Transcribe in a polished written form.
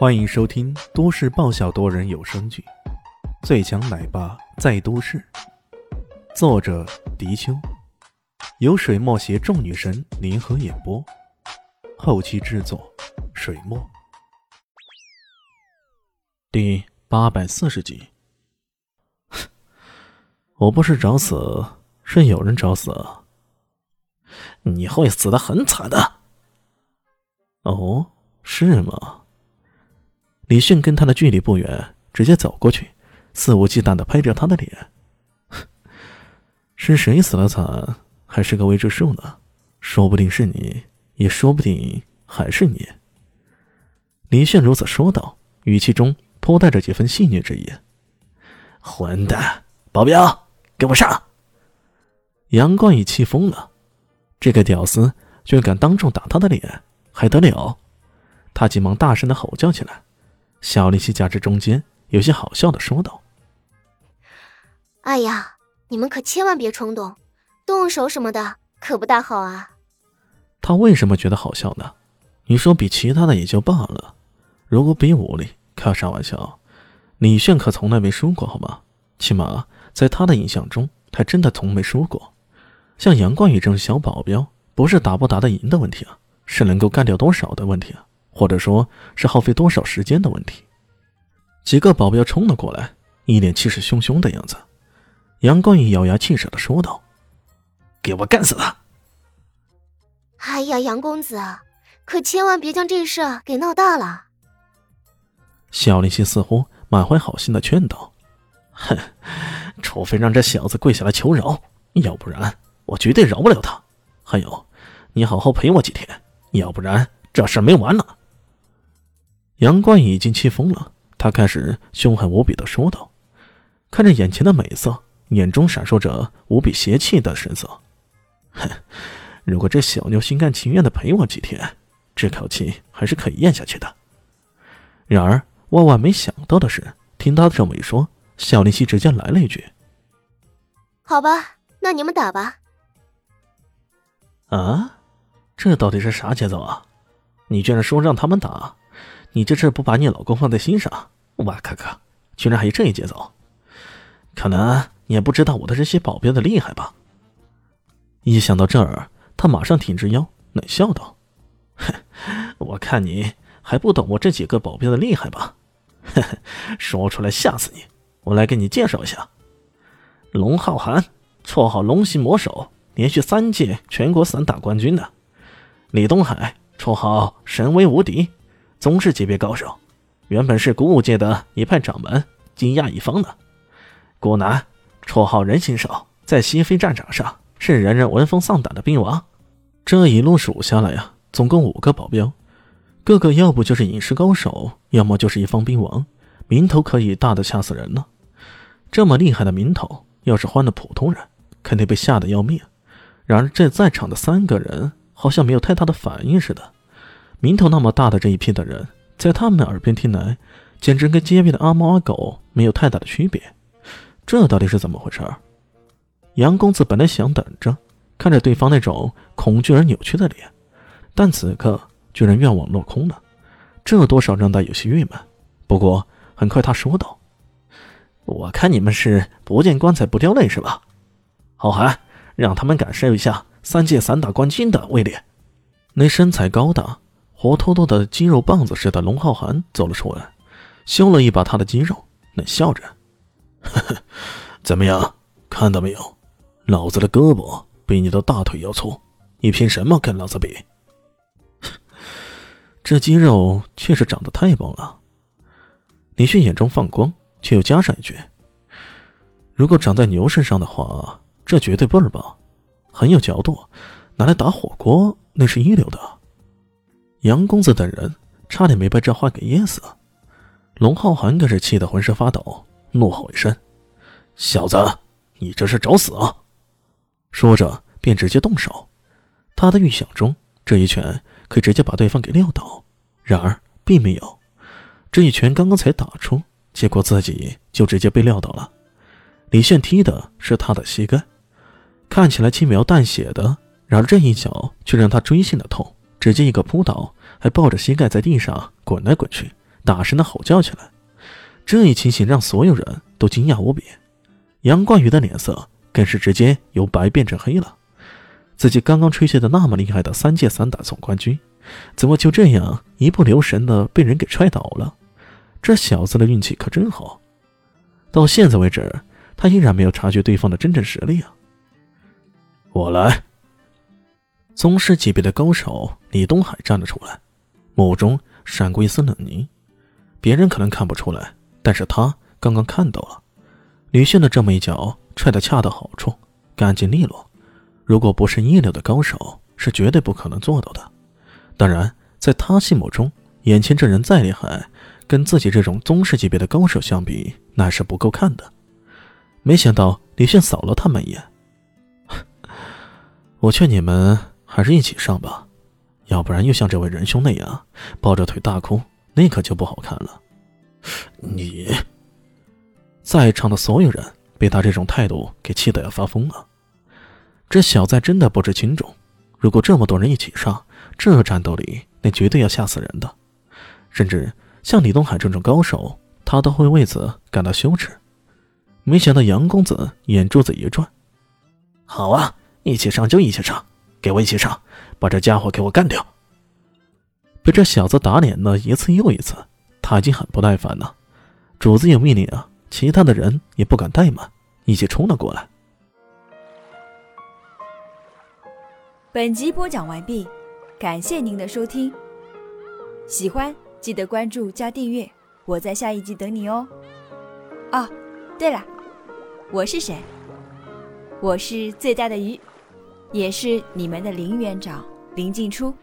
欢迎收听都市爆笑多人有声剧《最强奶爸在都市》，作者迪秋，由水墨携众女神联合演播，后期制作水墨。第840集。我不是找死，是有人找死。你会死得很惨的。哦，是吗？李迅跟他的距离不远，直接走过去，肆无忌惮地拍着他的脸。是谁死了惨，还是个未知数呢？说不定是你，也说不定还是你。李迅如此说道，语气中颇带着几分戏谑之意。混蛋，保镖，给我上！杨冠已气疯了，这个屌丝居敢当众打他的脸，还得了？他急忙大声地吼叫起来。小丽西夹着中间，有些好笑地说道：“哎呀，你们可千万别冲动，动手什么的可不大好啊。”他为什么觉得好笑呢？你说比其他的也就罢了，如果比武力，开啥玩笑？李炫可从来没输过，好吗？起码在他的印象中，他真的从没输过。像杨冠宇这种小保镖，不是打不打得赢的问题啊，是能够干掉多少的问题啊。或者说是耗费多少时间的问题。几个保镖冲了过来，一脸气势汹汹的样子。杨冠宇咬牙切齿地说道：“给我干死他！”哎呀，杨公子，可千万别将这事给闹大了。小林夕似乎满怀好心地劝道：“哼，除非让这小子跪下来求饶，要不然我绝对饶不了他。还有，你好好陪我几天，要不然这事没完了。”杨冠已经气疯了，他开始凶狠无比地说道，看着眼前的美色，眼中闪烁着无比邪气的神色。如果这小妞心甘情愿地陪我几天，这口气还是可以咽下去的。然而万万没想到的是，听他这么一说，小林夕直接来了一句：“好吧，那你们打吧。”啊，这到底是啥节奏啊？你居然说让他们打？你这是不把你老公放在心上？哇咔咔，居然还有这一节奏！可能你也不知道我的这些保镖的厉害吧？一想到这儿，他马上挺直腰，冷笑道：“我看你还不懂我这几个保镖的厉害吧？说出来吓死你！我来给你介绍一下：龙浩瀚，绰号龙形魔手，连续3届全国散打冠军的；李东海，绰号神威无敌，宗师级别高手，原本是古武界的一派掌门，惊讶一方的。郭南，绰号人形手，在西非战场上是人人闻风丧胆的兵王。这一路数下来啊，总共5个保镖，个个要不就是隐士高手，要么就是一方兵王，名头可以大的吓死人了。这么厉害的名头，要是换了普通人，肯定被吓得要命。然而这在场的3个人好像没有太大的反应似的，名头那么大的这一批的人，在他们耳边听来，简直跟街边的阿猫阿狗没有太大的区别。这到底是怎么回事？杨公子本来想等着看着对方那种恐惧而扭曲的脸，但此刻居然愿望落空了，这多少让他有些郁闷。不过很快他说道：“我看你们是不见棺材不掉泪是吧？好汉，让他们感受一下3届散打冠军的威力。”那身材高大、活脱脱的肌肉棒子似的龙浩瀚走了出来，修了一把他的肌肉，冷笑着：“呵呵，怎么样？看到没有？老子的胳膊比你的大腿要粗，你凭什么跟老子比？”这肌肉确实长得太棒了。李迅眼中放光，却又加上一句：“如果长在牛身上的话，这绝对倍儿棒。”很有角度，拿来打火锅那是一流的。杨公子等人差点没被这话给噎死。龙浩瀚更是气得浑身发抖，怒吼一声：“小子，你这是找死啊！”说着便直接动手。他的预想中，这一拳可以直接把对方给撂倒，然而并没有。这一拳刚刚才打出，结果自己就直接被撂倒了。李炫踢的是他的膝盖，看起来轻描淡写的，然而这一脚却让他锥心的痛，直接一个扑倒，还抱着膝盖在地上滚来滚去，大声的吼叫起来。这一情形让所有人都惊讶无比，杨冠宇的脸色更是直接由白变成黑了。自己刚刚吹泄的那么厉害的三届散打总冠军，怎么就这样一不留神的被人给踹倒了？这小子的运气可真好，到现在为止他依然没有察觉对方的真正实力啊。我来。宗师级别的高手李东海站了出来，眸中闪过一丝冷凝。别人可能看不出来，但是他刚刚看到了吕迅的这么一脚踹得恰到好处，干净利落，如果不是一流的高手是绝对不可能做到的。当然在他心目中，眼前这人再厉害，跟自己这种宗师级别的高手相比那是不够看的。没想到李迅扫了他们一眼，我劝你们还是一起上吧，要不然又像这位仁兄那样抱着腿大哭，那可就不好看了。你在场的所有人被他这种态度给气得要发疯了。这小子真的不知轻重，如果这么多人一起上，这战斗里那绝对要吓死人的。甚至像李东海这种高手，他都会为此感到羞耻。没想到杨公子眼珠子一转，好啊，一起上就一起上，给我一起上，把这家伙给我干掉。被这小子打脸了一次又一次，他已经很不耐烦了。主子有命令啊，其他的人也不敢怠慢，一起冲了过来。本集播讲完毕，感谢您的收听，喜欢记得关注加订阅，我在下一集等你哦。哦，对了，我是谁？我是最大的鱼，也是你们的林园长林静初。